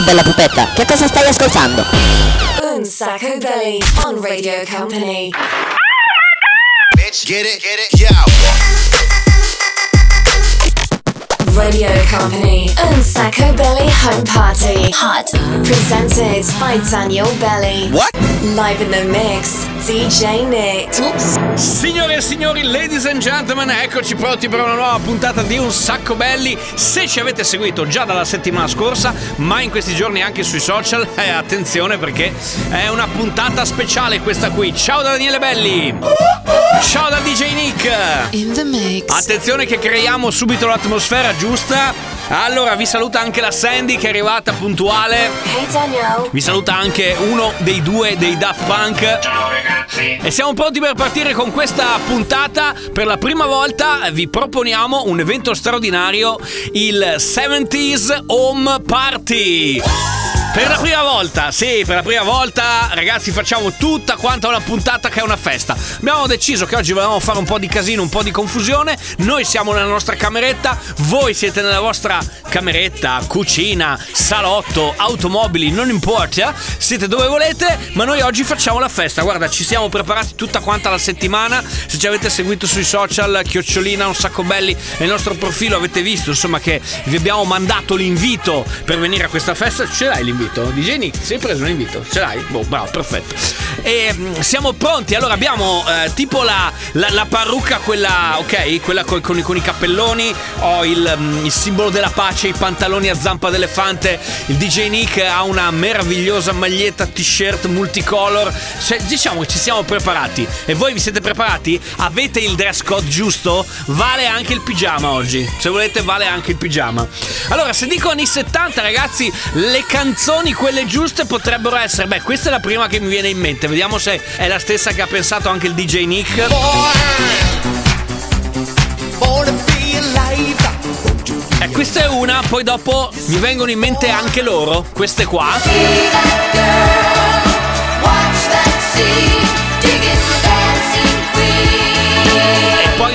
Ciao bella pupetta, che cosa stai ascoltando? Un Sacco Belli on Radio Company. Bitch, get it, yo. Radio Company, Un Sacco Belli Home Party. Hot. Presented by Daniele Belli. What? Live in the mix, DJ Nick. Oops. Signore e signori, ladies and gentlemen, eccoci pronti per una nuova puntata di Un Sacco Belli. Se ci avete seguito già dalla settimana scorsa, ma in questi giorni anche sui social, attenzione perché è una puntata speciale questa qui. Ciao da Daniele Belli. Ciao da DJ Nick. In the mix. Attenzione che creiamo subito l'atmosfera giusta. Allora vi saluta anche la Sandy che è arrivata puntuale. Hey Daniel. Vi saluta anche uno dei due dei Daft Punk. Ciao ragazzi. E siamo pronti per partire con questa puntata. Per la prima volta vi proponiamo un evento straordinario, il 70s Home Party. Per la prima volta, sì, per la prima volta ragazzi facciamo tutta quanta una puntata che è una festa. Abbiamo deciso che oggi volevamo fare un po' di casino, un po' di confusione. Noi siamo nella nostra cameretta, voi siete nella vostra cameretta, cucina, salotto, automobili, non importa, siete dove volete, ma noi oggi facciamo la festa. Guarda, ci siamo preparati tutta quanta la settimana. Se ci avete seguito sui social, @ Un Sacco Belli nel nostro profilo, avete visto insomma che vi abbiamo mandato l'invito per venire a questa festa. Ce l'hai l'invito? DJ Nick, sei preso un invito? Ce l'hai? Boh, bravo, perfetto. E siamo pronti. Allora abbiamo tipo la parrucca, quella, ok? Quella con i cappelloni. Ho il simbolo della pace, i pantaloni a zampa d'elefante. Il DJ Nick ha una meravigliosa maglietta, t-shirt multicolor. Cioè, diciamo che ci siamo preparati. E voi vi siete preparati? Avete il dress code giusto? Vale anche il pigiama oggi. Se volete vale anche il pigiama. Allora, se dico anni 70 ragazzi, le canzoni, quelle giuste potrebbero essere, beh, questa è la prima che mi viene in mente. Vediamo se è la stessa che ha pensato anche il DJ Nick. Questa è una, poi dopo mi vengono in mente anche loro, queste qua.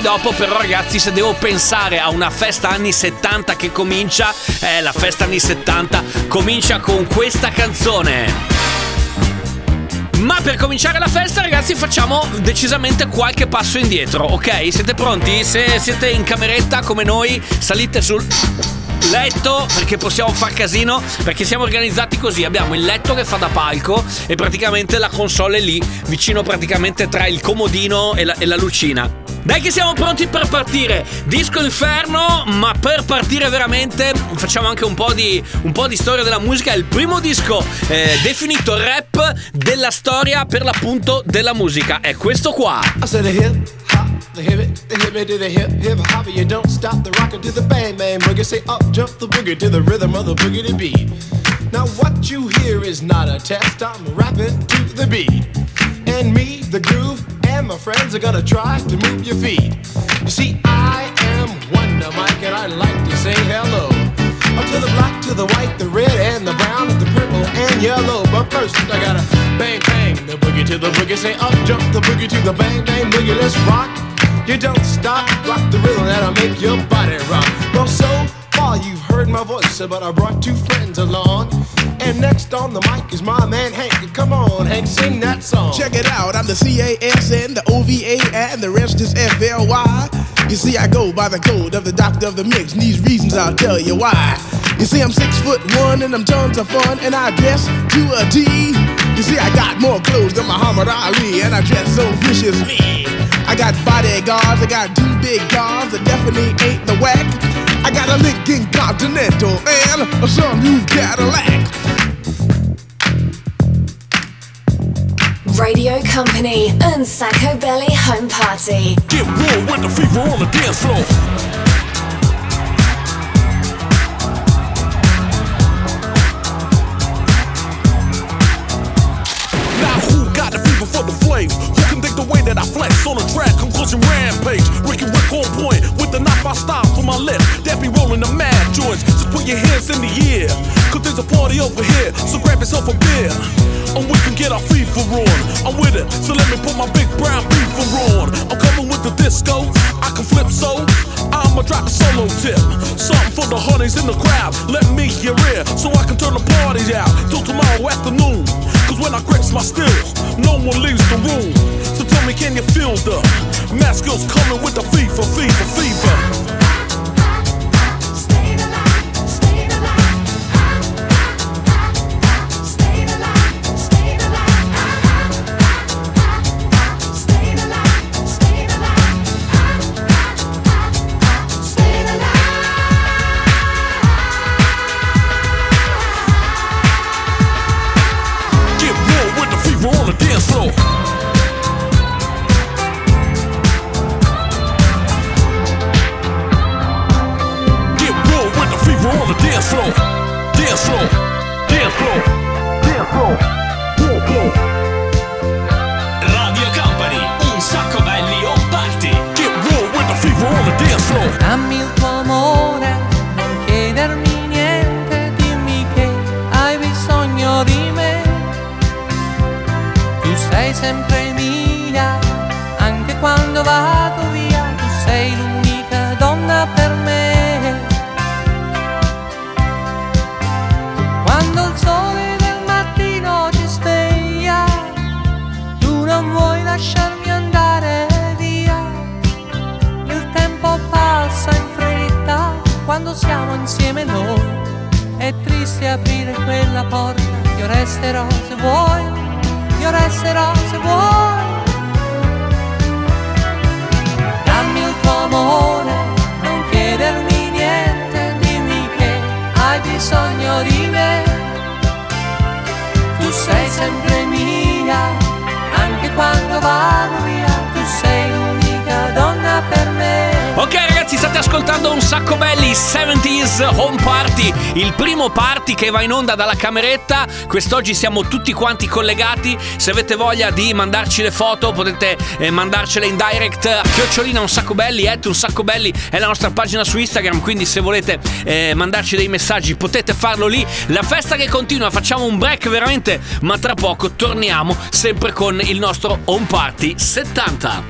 Dopo però ragazzi, se devo pensare a una festa anni 70 che comincia, la festa anni 70 comincia con questa canzone. Ma per cominciare la festa ragazzi facciamo decisamente qualche passo indietro, ok? Siete pronti? Se siete in cameretta come noi, salite sul letto perché possiamo far casino, perché siamo organizzati così. Abbiamo il letto che fa da palco e praticamente la console è lì vicino, praticamente tra il comodino e la lucina. Dai che siamo pronti per partire. Disco inferno, ma per partire veramente facciamo anche un po' di storia della musica. È il primo disco definito rap della storia, per l'appunto della musica, è questo qua. The hip to the hip hop, you don't stop the rocker to the bang bang boogie. Say up jump the boogie to the rhythm of the boogie to beat. Now what you hear is not a test, I'm rapping to the beat. And me, the groove, and my friends are gonna try to move your feet. You see, I am Wonder Mike and I like to say hello. Up to the black, to the white, the red and the brown, and the purple and yellow. But first I gotta bang bang the boogie to the boogie. Say up jump the boogie to the bang bang boogie. Let's rock. You don't stop, rock the rhythm that'll make your body rock. Well, so far you've heard my voice, but I brought two friends along. And next on the mic is my man Hank. Come on, Hank, sing that song. Check it out, I'm the CASN, the OVA, and the rest is FLY. You see, I go by the code of the doctor of the mix, and these reasons I'll tell you why. You see, I'm 6'1", and I'm tons of fun, and I dress to a T. You see, I got more clothes than Muhammad Ali, and I dress so viciously. I got bodyguards, I got two big guns, I definitely ain't the whack. I got a Lincoln Continental and some new Cadillac. Radio Company, Un Sacco Belli Home Party. Get warm with the fever on the dance floor. Now who got the fever for the flames? Convict the way that I flex on a track, conclusion rampage. Ricky Rick on point, with the knife I stop for my lip. That be rolling the mad joints, just put your hands in the air. Cause there's a party over here, so grab yourself a beer. And we can get our FIFA on, I'm with it, so let me put my big brown FIFA on. I'm coming with the disco, I can flip so, I'ma drop a solo tip. Something for the honeys in the crowd, let me hear it, so I can turn the party out till tomorrow afternoon. Cause when I grips my stills, no one leaves the room. So tell me, can you feel the mass girls coming with the fever, fever, fever? Che va in onda dalla cameretta. Quest'oggi siamo tutti quanti collegati. Se avete voglia di mandarci le foto, potete mandarcele in direct a @ Un Sacco Belli. Un Sacco Belli è la nostra pagina su Instagram, quindi se volete mandarci dei messaggi potete farlo lì. La festa che continua, facciamo un break veramente, ma tra poco torniamo sempre con il nostro Home Party 70.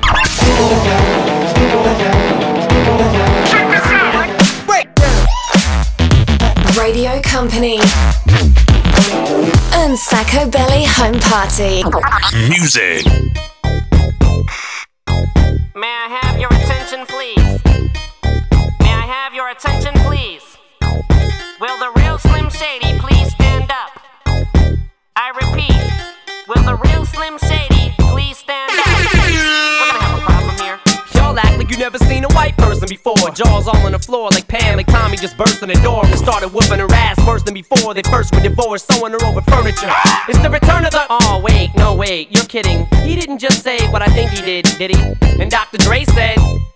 Radio Company Un Sacco Belli Home Party Music. May I have your attention please? May I have your attention please? Will the real Slim Shady please stand up? I repeat, will the real Slim Shady please stand up? We're gonna have a problem here. Y'all act like you never seen a white person before. Jaws all on the floor like Pam, like Tommy just burst in the door and started whooping her ass worse than before. They first were divorced, sewing her over furniture. It's the return of the... Oh, wait, no, wait, you're kidding. He didn't just say what I think he did he? And Dr. Dre said...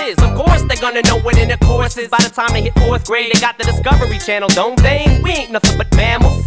is. Of course they're gonna know what intercourse is. By the time they hit 4th grade, they got the Discovery Channel, don't they? We ain't nothing but mammals.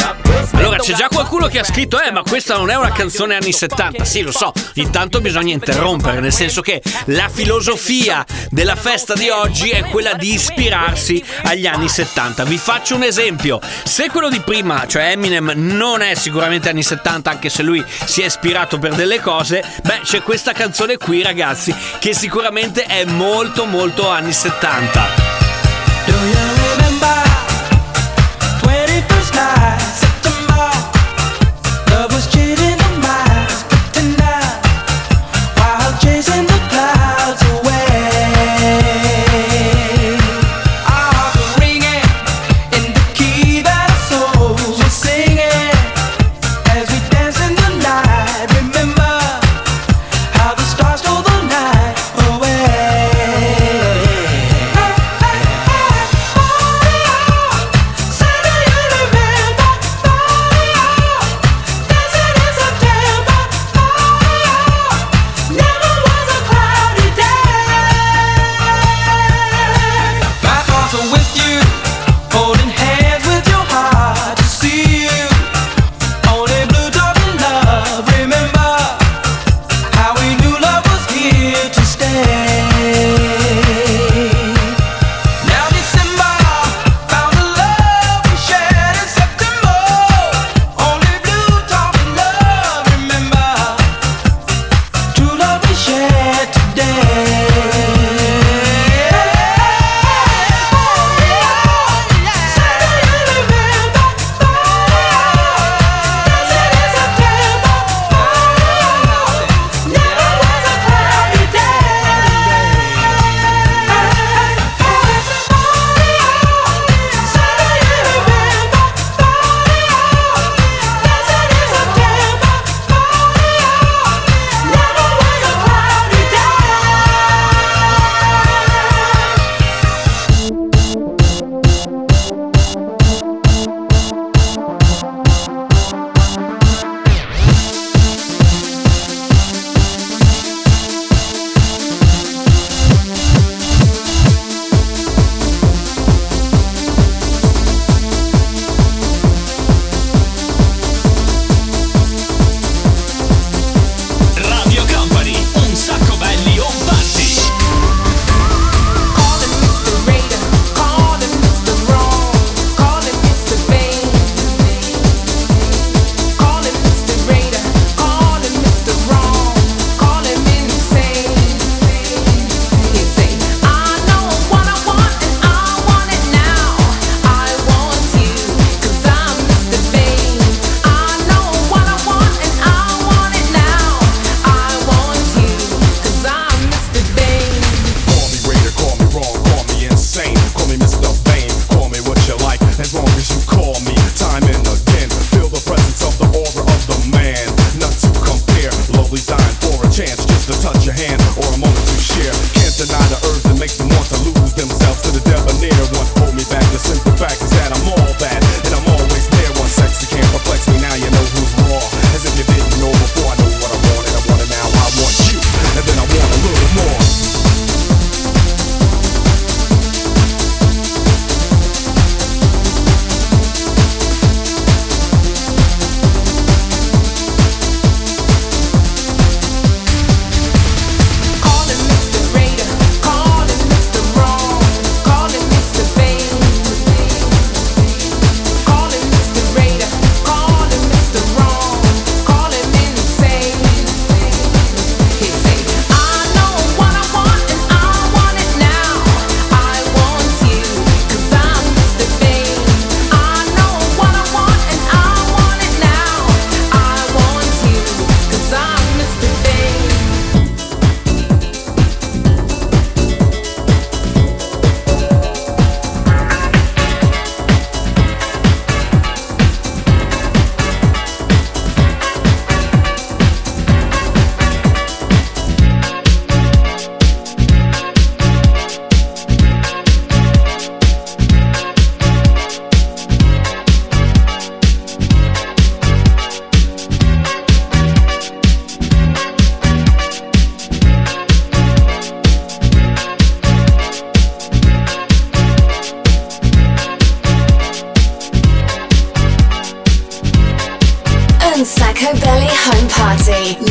up. Allora c'è già qualcuno che ha scritto ma questa non è una canzone anni 70. Sì, lo so, intanto bisogna interrompere, nel senso che la filosofia della festa di oggi è quella di ispirarsi agli anni 70. Vi faccio un esempio: se quello di prima, cioè Eminem, non è sicuramente anni 70, anche se lui si è ispirato per delle cose, beh, c'è questa canzone qui, ragazzi, che sicuramente è molto molto anni 70.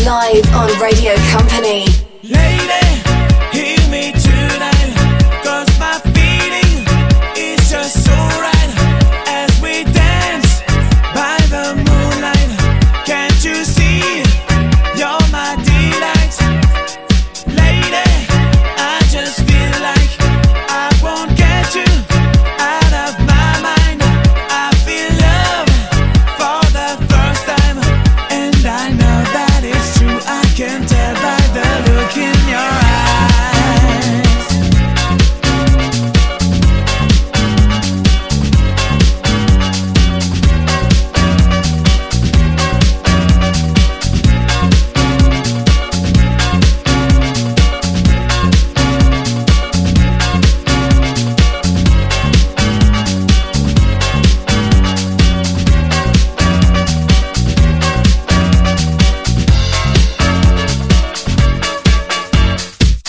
live on Radio Company. Lady, hear me tonight, 'cause my feeling is just so right. As we dance by the moonlight, can't you see you're my delight? Lady, I just feel like I won't get you out of my mind. I feel love for the first time, and I know that it's true. I can tell by the look in your eyes.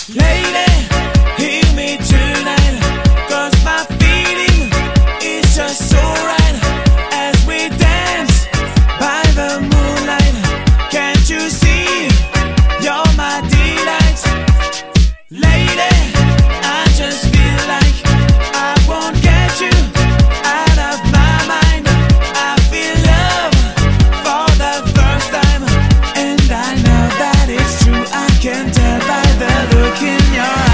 Lady, hear me tonight, 'cause my feeling is just so right. As we dance by the moonlight, can't you see you're my delight? Lady, I just feel like I won't get you out of my mind. I feel love for the first time, and I know that it's true. I can tell by the look in your eyes.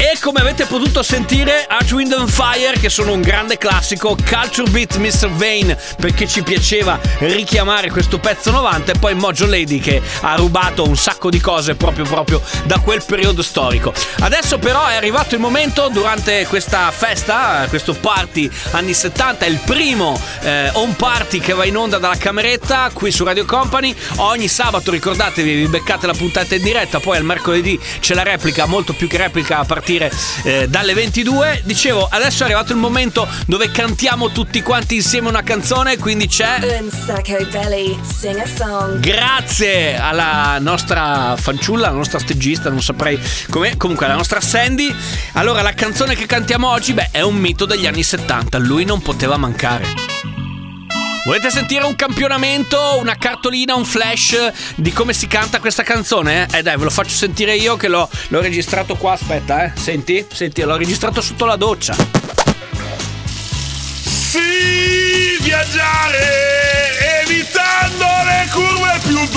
E come avete potuto sentire, Earth, Wind and Fire, che sono un grande classico, Culture Beat, Mr. Vane, perché ci piaceva richiamare questo pezzo 90, e poi Mojo Lady, che ha rubato un sacco di cose proprio da quel periodo storico. Adesso però è arrivato il momento, durante questa festa, questo party anni 70, è il primo home party che va in onda dalla cameretta qui su Radio Company. Ogni sabato, ricordatevi, vi beccate la puntata in diretta, poi al mercoledì c'è la replica, molto più che replica, a partire dalle 22. Dicevo, adesso è arrivato il momento dove cantiamo tutti quanti insieme una canzone, quindi c'è Un Sacco Belli, Sing a Song. Grazie alla nostra fanciulla, la nostra stagista, non saprei com'è, comunque la nostra Sandy. Allora, la canzone che cantiamo oggi, beh, è un mito degli anni 70, lui non poteva mancare. Volete sentire un campionamento, una cartolina, un flash di come si canta questa canzone? Dai, ve lo faccio sentire io che l'ho registrato qua, aspetta, senti, l'ho registrato sotto la doccia. Sì, viaggiare evitando le curve più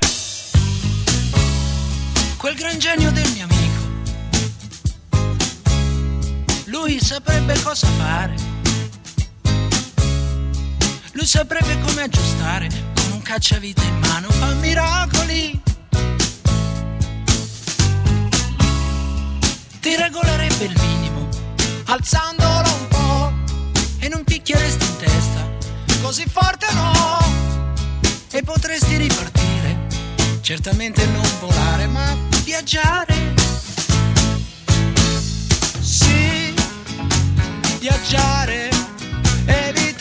dure. Quel gran genio del mio amico, lui saprebbe cosa fare. Lui saprebbe come aggiustare, con un cacciavite in mano fa miracoli. Ti regolerebbe il minimo, alzandolo un po', e non picchieresti in testa, così forte no. E potresti ripartire, certamente non volare, ma viaggiare. Sì, viaggiare, evitare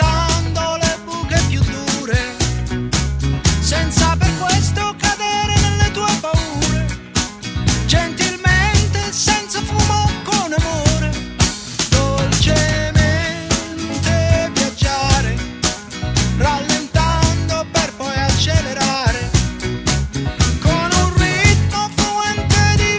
senza per questo cadere nelle tue paure, gentilmente, senza fumo, con amore, dolcemente viaggiare, rallentando per poi accelerare, con un ritmo fluente di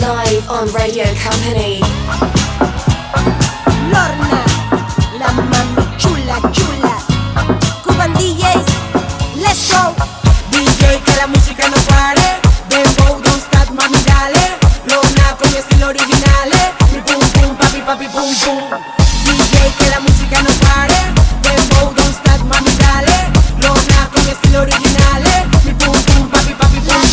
live on Radio Company. Lorna, la mami chula chula, Cuban DJs, let's go. DJ que la música no pare, dembow don't stop mami dale, Lorna con mi estilo original, mi pum pum papi papi pum pum. DJ que la música no pare, dembow don't stop mami dale, Lorna con mi estilo original, mi pum pum papi papi pum pum.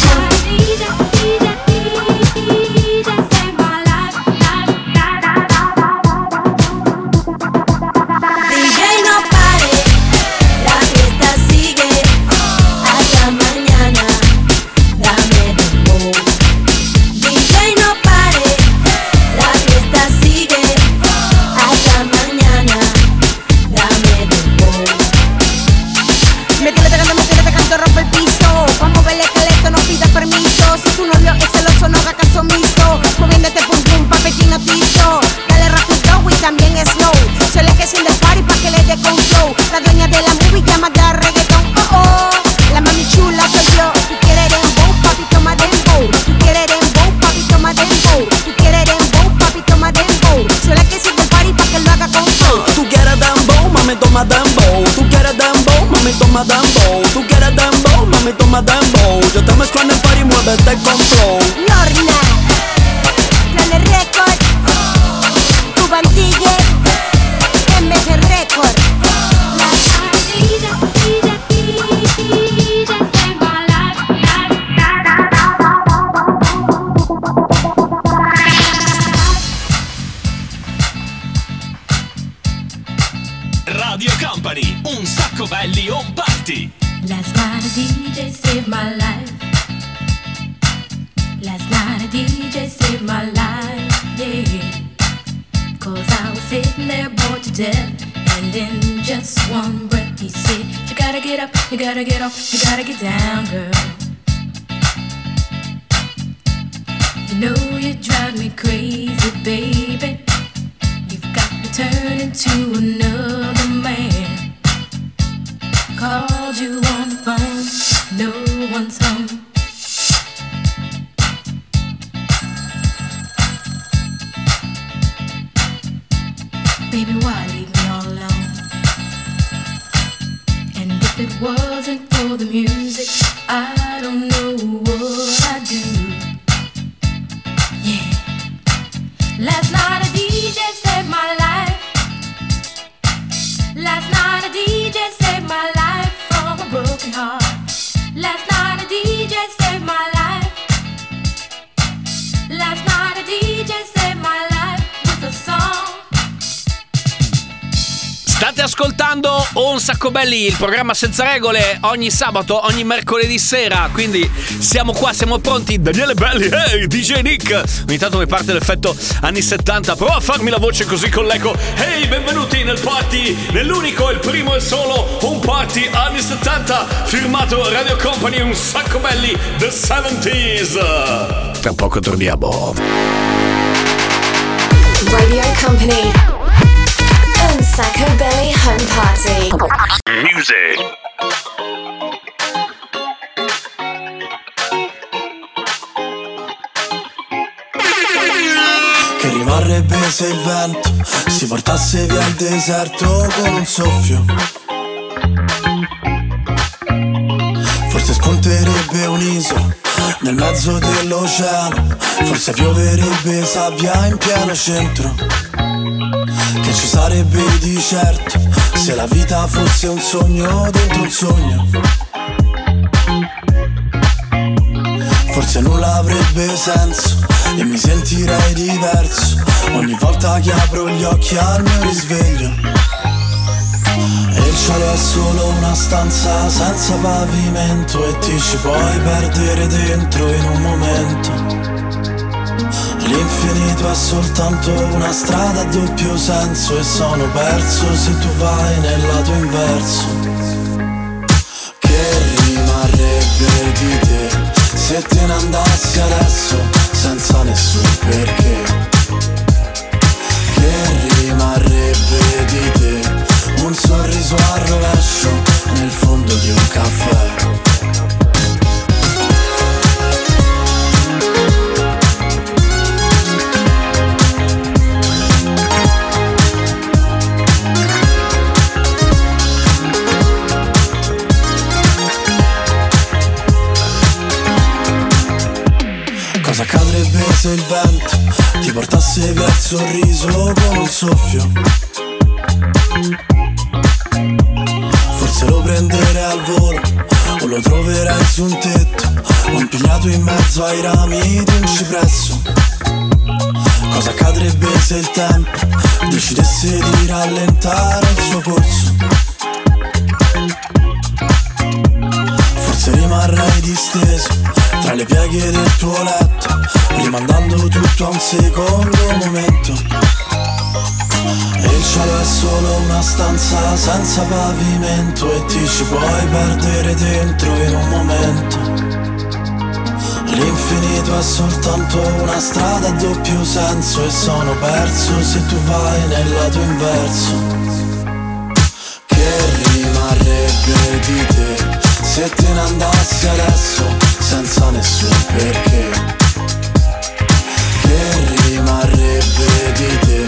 Belli, il programma senza regole, ogni sabato, ogni mercoledì sera. Quindi siamo qua, siamo pronti. Daniele Belli, hey DJ Nick. Ogni tanto mi parte l'effetto anni 70. Prova a farmi la voce così con l'eco. Hey, benvenuti nel party, nell'unico, il primo e solo un party anni 70, firmato Radio Company, un sacco belli, the 70s. Tra poco torniamo. Radio Company, un sacco belli home party. Music. Che rimarrebbe se il vento si portasse via il deserto con un soffio? Forse spunterebbe un'isola nel mezzo dell'oceano, forse pioverebbe sabbia in pieno centro. Che ci sarebbe di certo se la vita fosse un sogno dentro un sogno. Forse nulla avrebbe senso e mi sentirei diverso ogni volta che apro gli occhi al mio risveglio. E il cielo è solo una stanza senza pavimento e ti ci puoi perdere dentro in un momento. L'infinito è soltanto una strada a doppio senso e sono perso se tu vai nel lato inverso. Che rimarrebbe di te se te ne andassi adesso senza nessun perché? Che rimarrebbe di te un sorriso al rovescio nel fondo di un caffè? se il vento ti portasse via il sorriso come un soffio. Forse lo prenderai al volo o lo troverai su un tetto o impigliato in mezzo ai rami di un cipresso. Cosa accadrebbe se il tempo decidesse di rallentare il suo corso? Forse rimarrai disteso tra le pieghe del tuo letto, rimandando tutto a un secondo momento. E il cielo è solo una stanza senza pavimento e ti ci puoi perdere dentro in un momento. L'infinito è soltanto una strada a doppio senso e sono perso se tu vai nel lato inverso. Che rimarrebbe di te se te ne andassi adesso senza nessun perché? Che rimarrebbe di te?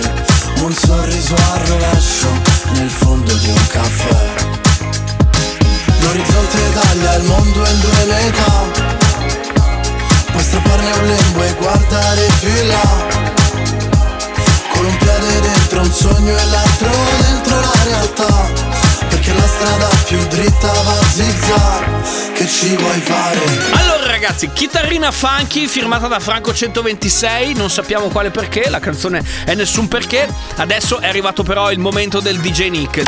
Un sorriso al rovescio nel fondo di un caffè. L'orizzonte taglia il mondo in due metà. Puoi strapparne un lembo e guardare più in là. Con un piede dentro un sogno e l'altro dentro la realtà. Perché la strada più dritta va zigzag, che ci vuoi fare? Allora ragazzi, chitarrina funky firmata da Franco 126, non sappiamo quale perché, la canzone è Nessun Perché. Adesso è arrivato però il momento del DJ Nick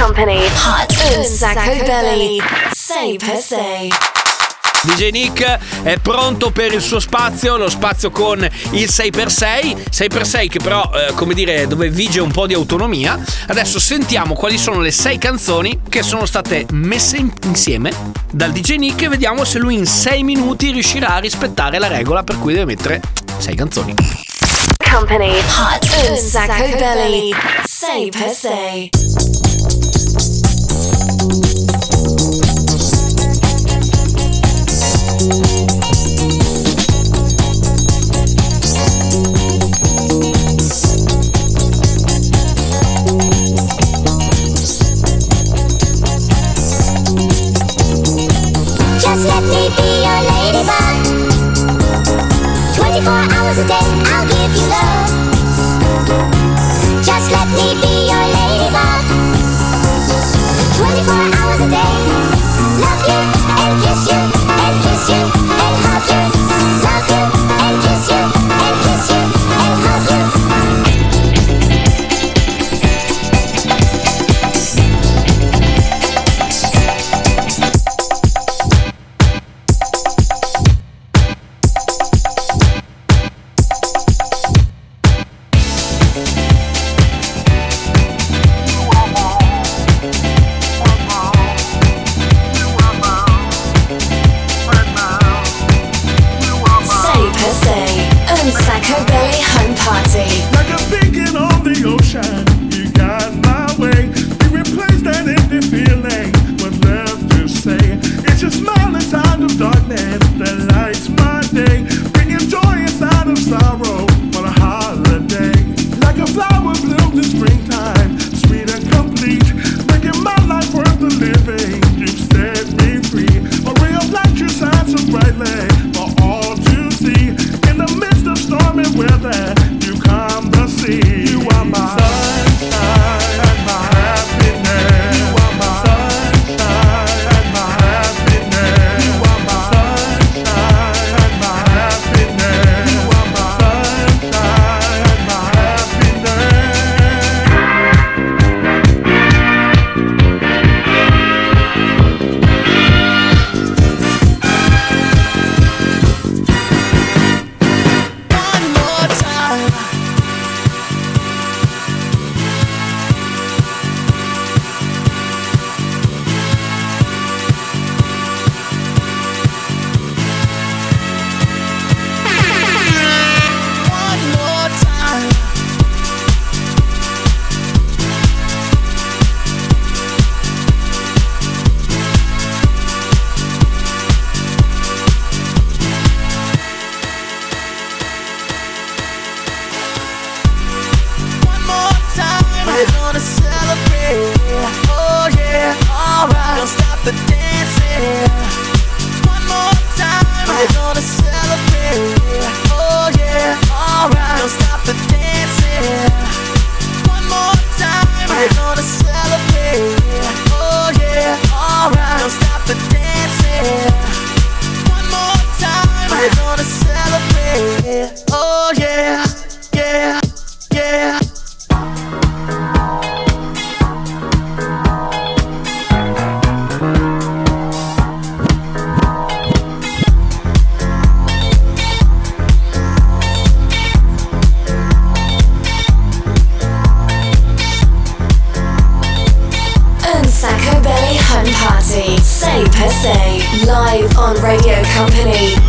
Company Hot Un Sacco Belli 6x6. DJ Nick è pronto per il suo spazio, lo spazio con il 6x6, 6x6 che però, come dire, dove vige un po' di autonomia. Adesso sentiamo quali sono le 6 canzoni che sono state messe insieme dal DJ Nick e vediamo se lui in 6 minuti riuscirà a rispettare la regola per cui deve mettere 6 canzoni. Company Hot Un Sacco Belli 6x6. Pan Party, Say Per Se, live on Radio Company.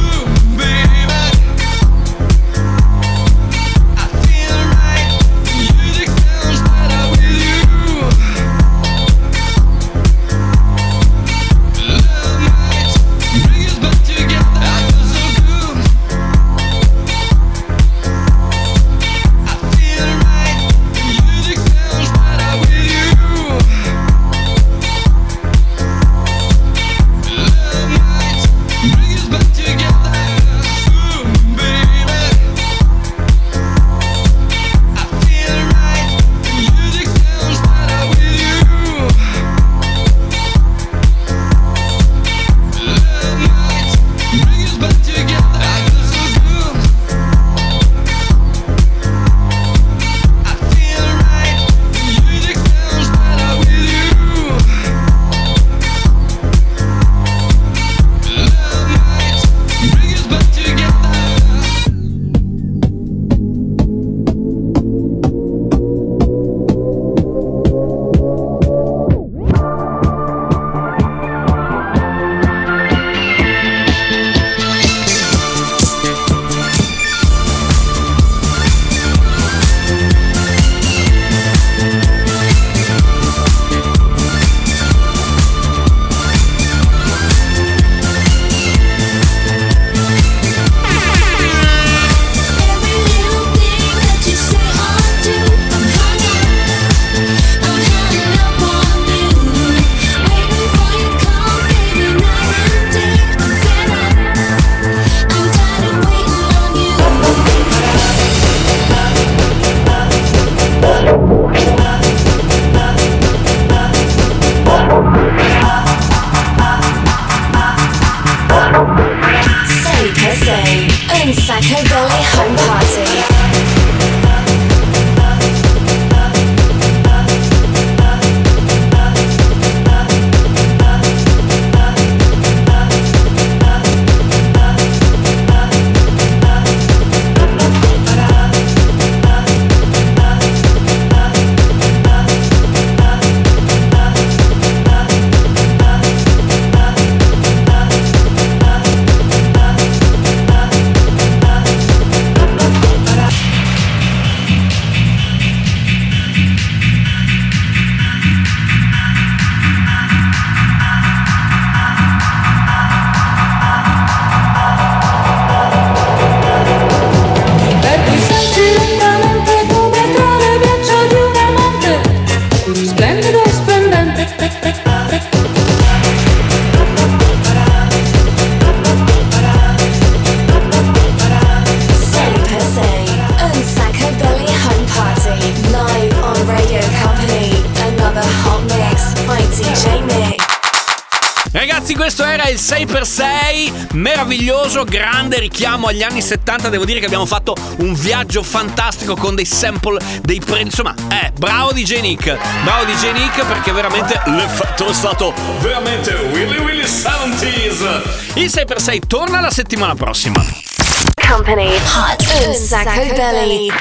Meraviglioso, grande richiamo agli anni 70. Devo dire che abbiamo fatto un viaggio fantastico con dei sample, dei insomma, bravo DJ Nick. Bravo DJ Nick, perché veramente l'effetto è stato veramente Willy Santis. Il 6x6 torna la settimana prossima. Company Hot Un Sacco Belli.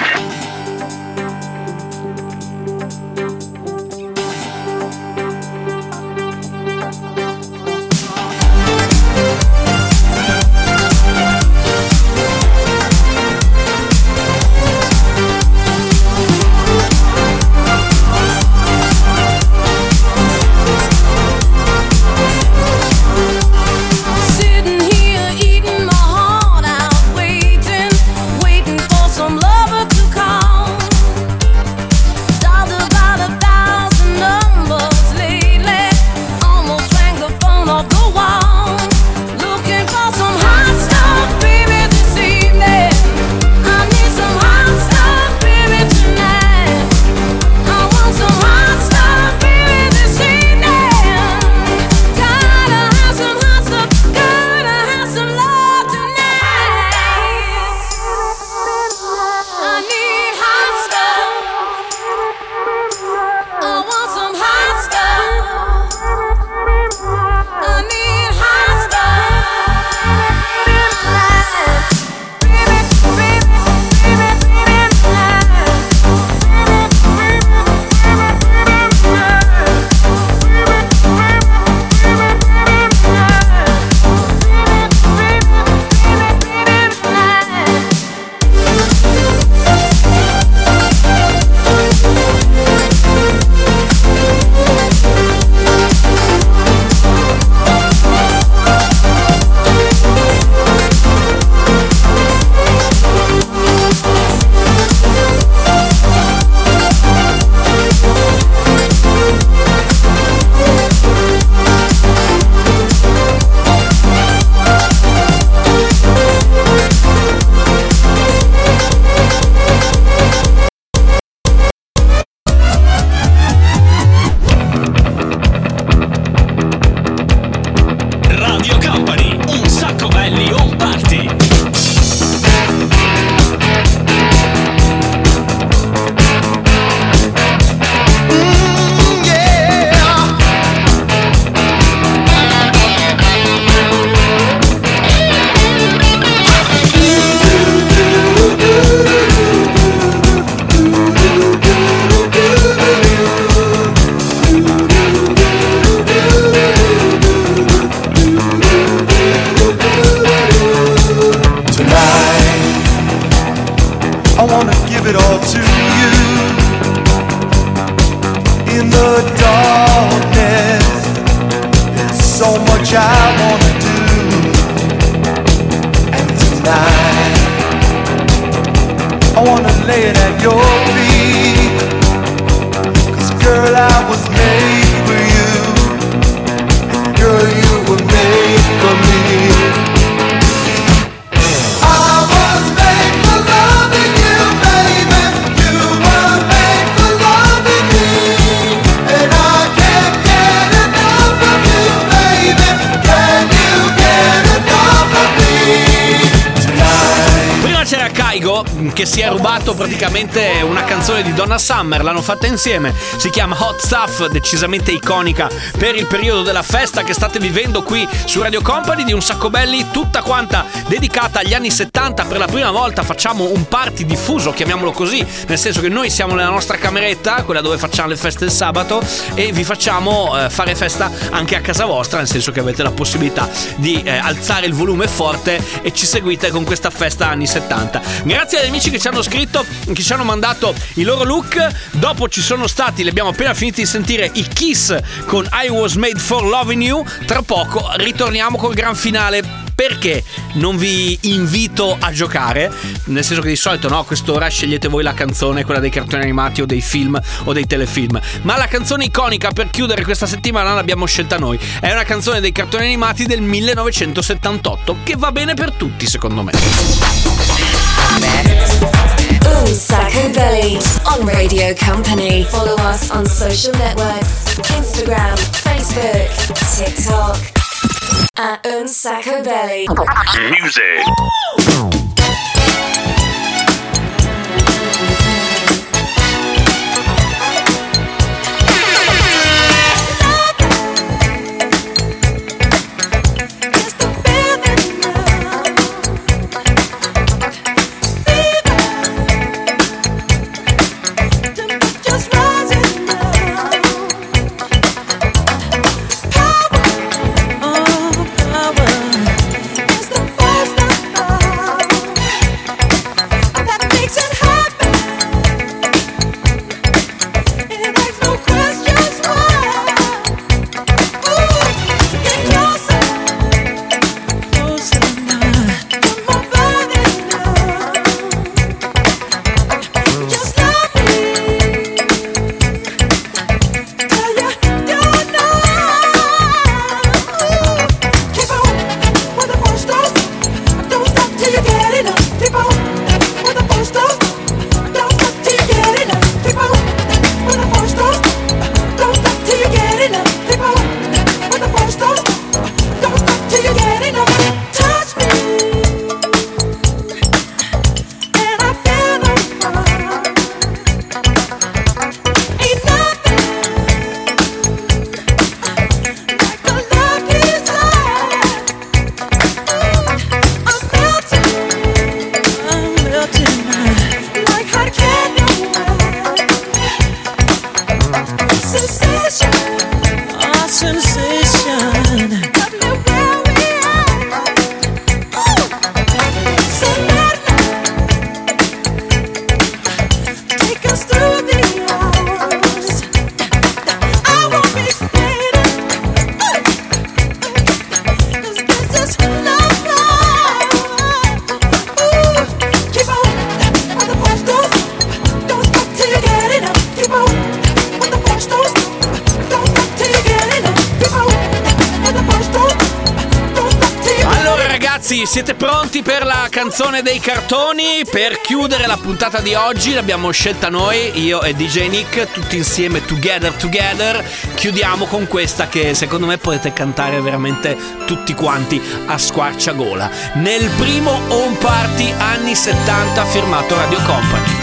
Some lover to call. much I wanna do. And tonight I wanna lay it at your feet. Cause girl, I was made for you. And girl, you were made for me. Che si è rubato praticamente una canzone di Donna Summer, l'hanno fatta insieme, si chiama Hot Stuff, decisamente iconica per il periodo della festa che state vivendo qui su Radio Company di Un Sacco Belli, tutta quanta dedicata agli anni 70. Per la prima volta facciamo un party diffuso, chiamiamolo così, nel senso che noi siamo nella nostra cameretta, quella dove facciamo le feste il sabato, e vi facciamo fare festa anche a casa vostra, nel senso che avete la possibilità di alzare il volume forte e ci seguite con questa festa anni 70. Grazie amici che ci hanno scritto, che ci hanno mandato i loro look. Dopo ci sono stati, li abbiamo appena finiti di sentire, i Kiss con I Was Made For Loving You. Tra poco ritorniamo col gran finale. Perché non vi invito a giocare? Nel senso che di solito, no, a quest'ora scegliete voi la canzone, quella dei cartoni animati o dei film o dei telefilm. Ma la canzone iconica per chiudere questa settimana l'abbiamo scelta noi. È una canzone dei cartoni animati del 1978 che va bene per tutti, secondo me. Un Sacco Belli on Radio Company. Follow us on social networks, Instagram, Facebook, TikTok at Un Sacco Belli Music. Siete pronti per la canzone dei cartoni? Per chiudere la puntata di oggi l'abbiamo scelta noi, io e DJ Nick, tutti insieme, together, together. Chiudiamo con questa che secondo me potete cantare veramente tutti quanti a squarciagola. Nel primo Home Party anni 70 firmato Radio Company.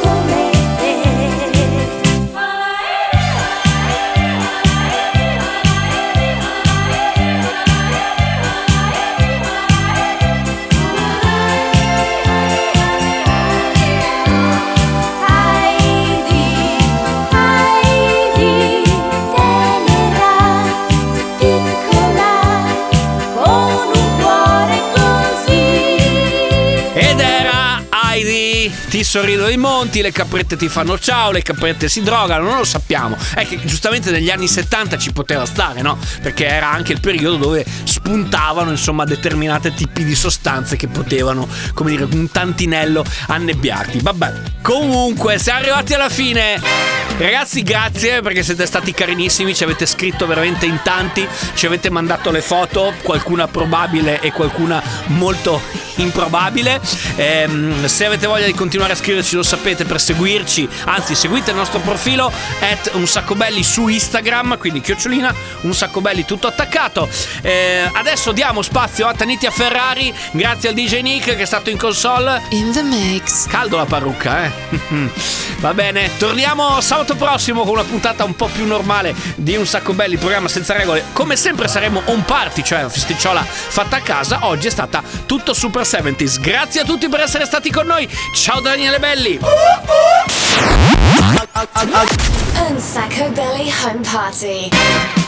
Come sorridono i monti, le caprette ti fanno ciao, le caprette si drogano, non lo sappiamo. È che giustamente negli anni 70 ci poteva stare, no? Perché era anche il periodo dove spuntavano, insomma, determinate tipi di sostanze che potevano, come dire, un tantinello annebbiarti. Vabbè, comunque siamo arrivati alla fine. Ragazzi, grazie perché siete stati carinissimi, ci avete scritto veramente in tanti, ci avete mandato le foto, qualcuna probabile e qualcuna molto improbabile. Se avete voglia di continuare a scriverci, lo sapete, per seguirci, anzi seguite il nostro profilo @unsacco belli su Instagram, quindi @ unsacco belli tutto attaccato. Adesso diamo spazio a Taniti Ferrari, grazie al DJ Nick che è stato in console in the mix. Caldo la parrucca, eh. Va bene, torniamo sabato prossimo con una puntata un po' più normale di Un Sacco Belli, programma senza regole. Come sempre saremo on party, cioè una festicciola fatta a casa. Oggi è stata tutto super 70s. Grazie a tutti per essere stati con noi. Ciao Daniele Belli. Un Sacco Belli Home Party.